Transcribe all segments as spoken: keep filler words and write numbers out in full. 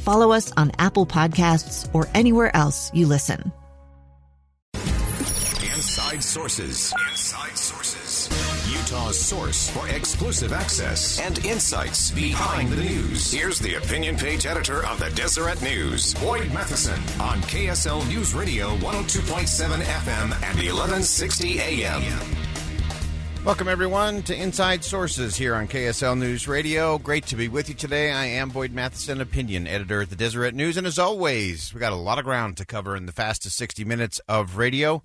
Follow us on Apple Podcasts or anywhere else you listen. Inside Sources. Inside Sources. Utah's source for exclusive access and insights behind the news. Here's the opinion page editor of the Deseret News, Boyd Matheson, on K S L News Radio one oh two point seven F M and eleven sixty A M. Welcome, everyone, to Inside Sources here on K S L News Radio. Great to be with you today. I am Boyd Matheson, opinion editor at the Deseret News. And as always, we got a lot of ground to cover in the fastest sixty minutes of radio.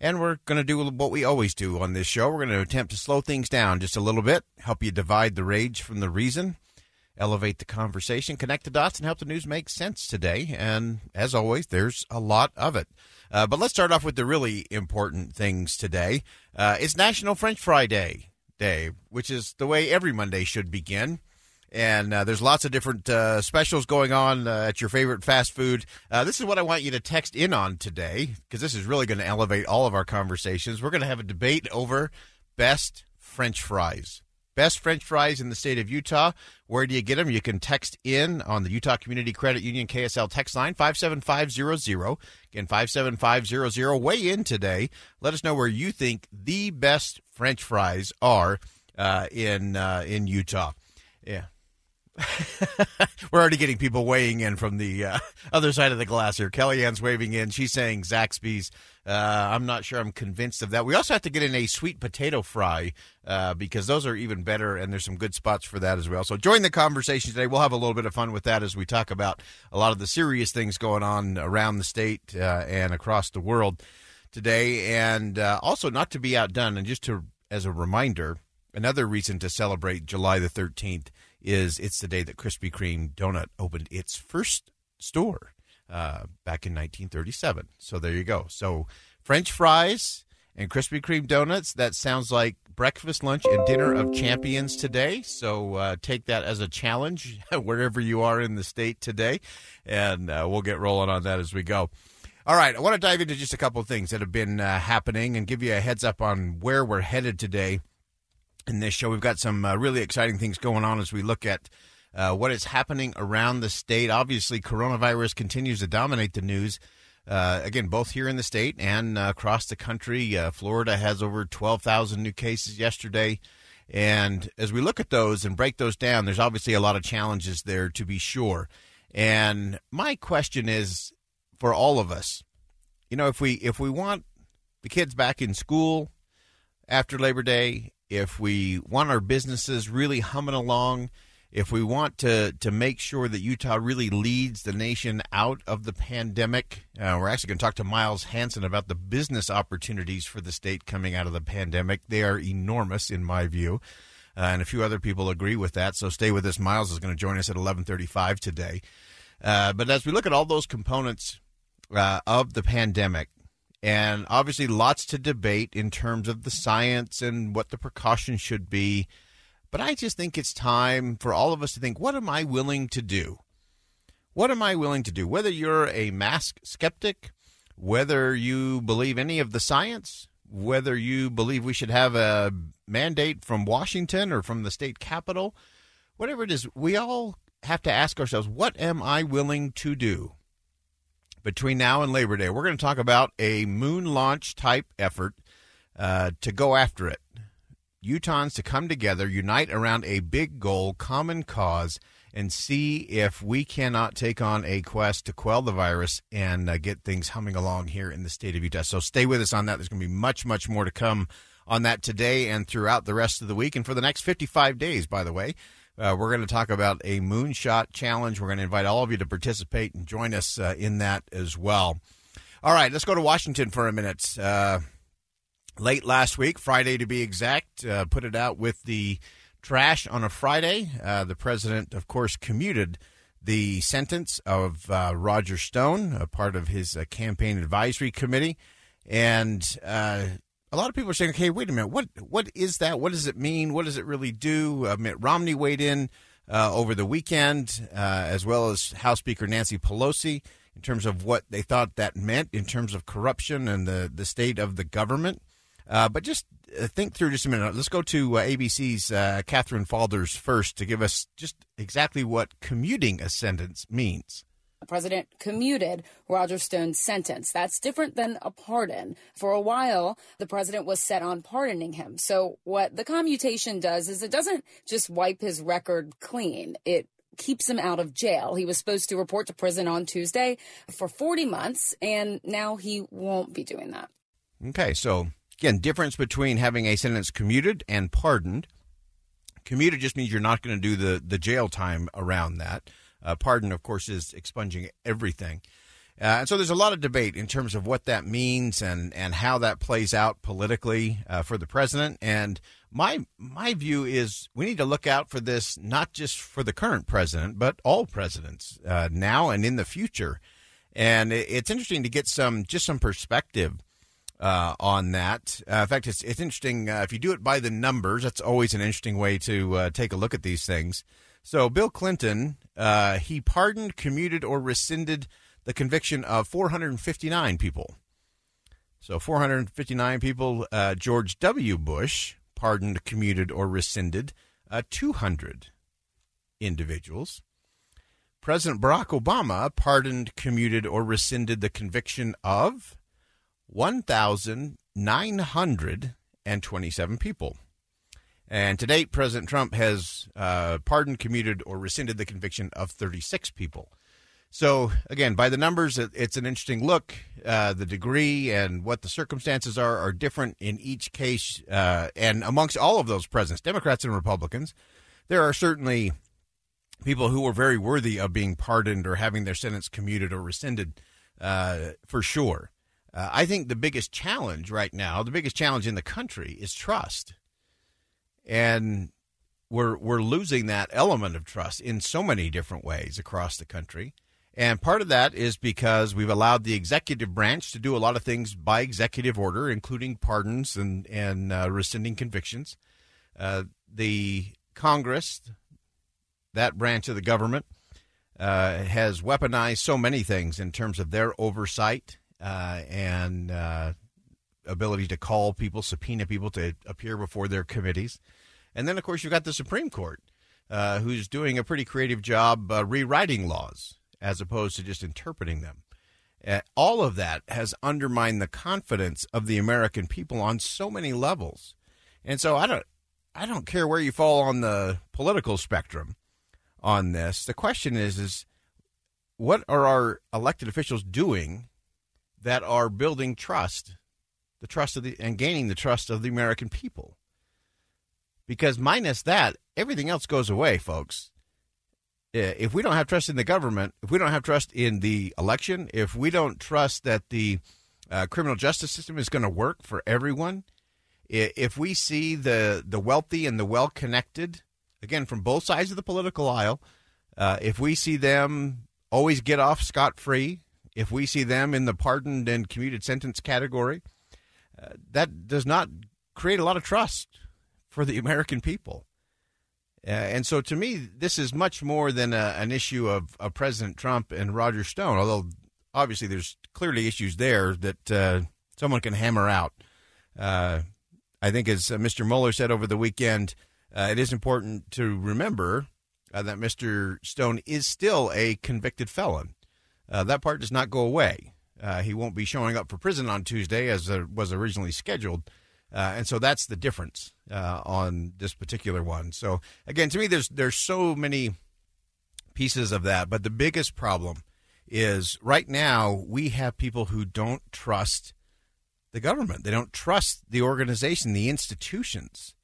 And we're going to do what we always do on this show. We're going to attempt to slow things down just a little bit, help you divide the rage from the reason, elevate the conversation, connect the dots, and help the news make sense today. And as always, there's a lot of it. Uh, but let's start off with the really important things today. Uh, it's National French Fry Day, Day, which is the way every Monday should begin. And uh, there's lots of different uh, specials going on uh, at your favorite fast food. Uh, this is what I want you to text in on today, because this is really going to elevate all of our conversations. We're going to have a debate over best French fries. Best French fries in the state of Utah. Where do you get them? You can text in on the Utah Community Credit Union K S L text line, five seven five zero zero. Again, five seven five zero zero. Weigh in today. Let us know where you think the best French fries are uh, in uh, in Utah. Yeah. We're already getting people weighing in from the uh, other side of the glass here. Kellyanne's waving in. She's saying Zaxby's. Uh, I'm not sure I'm convinced of that. We also have to get in a sweet potato fry uh, because those are even better, and there's some good spots for that as well. So join the conversation today. We'll have a little bit of fun with that as we talk about a lot of the serious things going on around the state uh, and across the world today. And uh, also, not to be outdone, and just to as a reminder, another reason to celebrate July the thirteenth is it's the day that Krispy Kreme donut opened its first store uh, back in nineteen thirty-seven. So there you go. So French fries and Krispy Kreme donuts, that sounds like breakfast, lunch, and dinner of champions today. So uh, take that as a challenge wherever you are in the state today, and uh, we'll get rolling on that as we go. All right, I want to dive into just a couple of things that have been uh, happening and give you a heads up on where we're headed today. In this show, we've got some uh, really exciting things going on as we look at uh, what is happening around the state. Obviously, coronavirus continues to dominate the news, uh, again, both here in the state and uh, across the country. Uh, Florida has over twelve thousand new cases yesterday. And as we look at those and break those down, there's obviously a lot of challenges there, to be sure. And my question is for all of us, you know, if we if we want the kids back in school after Labor Day, if we want our businesses really humming along, if we want to, to make sure that Utah really leads the nation out of the pandemic, uh, we're actually going to talk to Miles Hansen about the business opportunities for the state coming out of the pandemic. They are enormous, in my view, uh, and a few other people agree with that. So stay with us. Miles is going to join us at eleven thirty-five today. Uh, but as we look at all those components uh, of the pandemic, and obviously lots to debate in terms of the science and what the precautions should be. But I just think it's time for all of us to think, what am I willing to do? What am I willing to do? Whether you're a mask skeptic, whether you believe any of the science, whether you believe we should have a mandate from Washington or from the state capitol, whatever it is, we all have to ask ourselves, what am I willing to do? Between now and Labor Day, we're going to talk about a moon launch type effort uh, to go after it. Utahns to come together, unite around a big goal, common cause, and see if we cannot take on a quest to quell the virus and uh, get things humming along here in the state of Utah. So stay with us on that. There's going to be much, much more to come on that today and throughout the rest of the week. And for the next fifty-five days, by the way, uh, we're going to talk about a moonshot challenge. We're going to invite all of you to participate and join us uh, in that as well. All right, let's go to Washington for a minute. Uh, late last week, Friday to be exact, uh, put it out with the trash on a Friday. Uh, the president, of course, commuted the sentence of uh, Roger Stone, a part of his uh, campaign advisory committee. And uh, a lot of people are saying, okay, wait a minute, what what is that? What does it mean? What does it really do? Uh, Mitt Romney weighed in uh, over the weekend, uh, as well as House Speaker Nancy Pelosi, in terms of what they thought that meant in terms of corruption and the, the state of the government. Uh, but just think through just a minute. Let's go to uh, A B C's uh, Catherine Falders first to give us just exactly what commuting a sentence means. The president commuted Roger Stone's sentence. That's different than a pardon. For a while, the president was set on pardoning him. So what the commutation does is it doesn't just wipe his record clean. It keeps him out of jail. He was supposed to report to prison on Tuesday for forty months, and now he won't be doing that. Okay, so again, difference between having a sentence commuted and pardoned. Commuted just means you're not going to do the, the jail time around that. Uh, pardon, of course, is expunging everything. Uh, and so there's a lot of debate in terms of what that means and, and how that plays out politically uh, for the president. And my my view is we need to look out for this, not just for the current president, but all presidents uh, now and in the future. And it's interesting to get some just some perspective uh, on that. Uh, in fact, it's, it's interesting uh, if you do it by the numbers. That's always an interesting way to uh, take a look at these things. So Bill Clinton, uh, he pardoned, commuted, or rescinded the conviction of four hundred fifty-nine people. So four hundred fifty-nine people. uh, George W. Bush pardoned, commuted, or rescinded uh, two hundred individuals. President Barack Obama pardoned, commuted, or rescinded the conviction of one thousand nine hundred twenty-seven people. And to date, President Trump has uh, pardoned, commuted, or rescinded the conviction of thirty-six people. So, again, by the numbers, it's an interesting look. Uh, the degree and what the circumstances are are different in each case. Uh, and amongst all of those presidents, Democrats and Republicans, there are certainly people who were very worthy of being pardoned or having their sentence commuted or rescinded, uh, for sure. Uh, I think the biggest challenge right now, the biggest challenge in the country is trust. And we're we're losing that element of trust in so many different ways across the country. And part of that is because we've allowed the executive branch to do a lot of things by executive order, including pardons and, and uh, rescinding convictions. Uh, the Congress, that branch of the government, uh, has weaponized so many things in terms of their oversight uh, and uh, ability to call people, subpoena people to appear before their committees. And then, of course, you've got the Supreme Court, uh, who's doing a pretty creative job uh, rewriting laws as opposed to just interpreting them. Uh, all of that has undermined the confidence of the American people on so many levels. And so I don't I don't care where you fall on the political spectrum on this. The question is, is what are our elected officials doing that are building trust, the trust of the and gaining the trust of the American people? Because minus that, everything else goes away, folks. If we don't have trust in the government, if we don't have trust in the election, if we don't trust that the uh, criminal justice system is going to work for everyone, if we see the, the wealthy and the well-connected, again, from both sides of the political aisle, uh, if we see them always get off scot-free, if we see them in the pardoned and commuted sentence category, uh, that does not create a lot of trust for the American people. Uh, and so to me, this is much more than a, an issue of, of President Trump and Roger Stone, although obviously there's clearly issues there that uh, someone can hammer out. Uh, I think as uh, Mister Mueller said over the weekend, uh, it is important to remember uh, that Mister Stone is still a convicted felon. Uh, that part does not go away. Uh, he won't be showing up for prison on Tuesday as uh, was originally scheduled. Uh, and so that's the difference uh, on this particular one. So, again, to me, there's there's so many pieces of that. But the biggest problem is right now we have people who don't trust the government. They don't trust the organization, the institutions.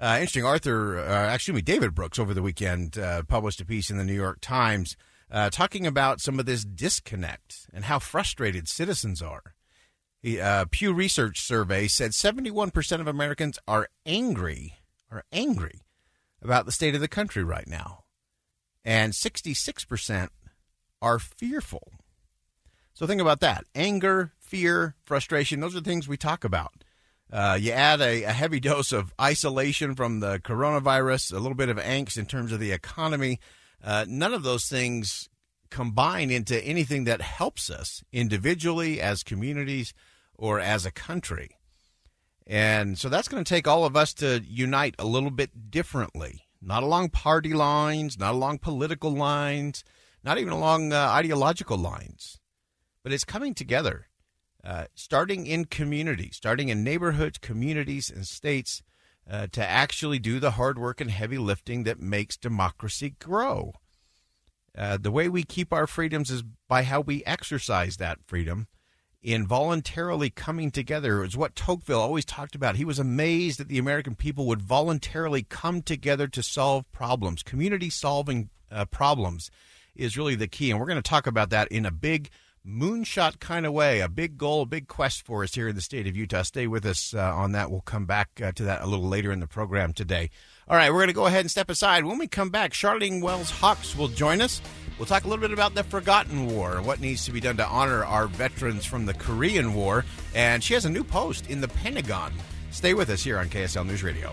Uh, interesting. Arthur, uh, excuse me, David Brooks over the weekend uh, published a piece in the New York Times uh, talking about some of this disconnect and how frustrated citizens are. The uh, Pew Research survey said seventy-one percent of Americans are angry, are angry about the state of the country right now. And sixty-six percent are fearful. So think about that. Anger, fear, frustration, those are things we talk about. Uh, you add a, a heavy dose of isolation from the coronavirus, a little bit of angst in terms of the economy. Uh, none of those things combine into anything that helps us individually, as communities, or as a country. And so that's going to take all of us to unite a little bit differently, not along party lines, not along political lines, not even along uh, ideological lines. But it's coming together, uh, starting in communities, starting in neighborhoods, communities, and states uh, to actually do the hard work and heavy lifting that makes democracy grow. Uh, the way we keep our freedoms is by how we exercise that freedom in voluntarily coming together. It's what Tocqueville always talked about. He was amazed that the American people would voluntarily come together to solve problems. Community solving uh, problems is really the key, and we're going to talk about that in a big moonshot kind of way, a big goal, a big quest for us here in the state of Utah. Stay with us uh, on that. We'll come back uh, to that a little later in the program today. All right, we're going to go ahead and step aside. When we come back, Charlene Wells Hawks will join us. We'll talk a little bit about the Forgotten War, what needs to be done to honor our veterans from the Korean War. And she has a new post in the Pentagon. Stay with us here on K S L News Radio.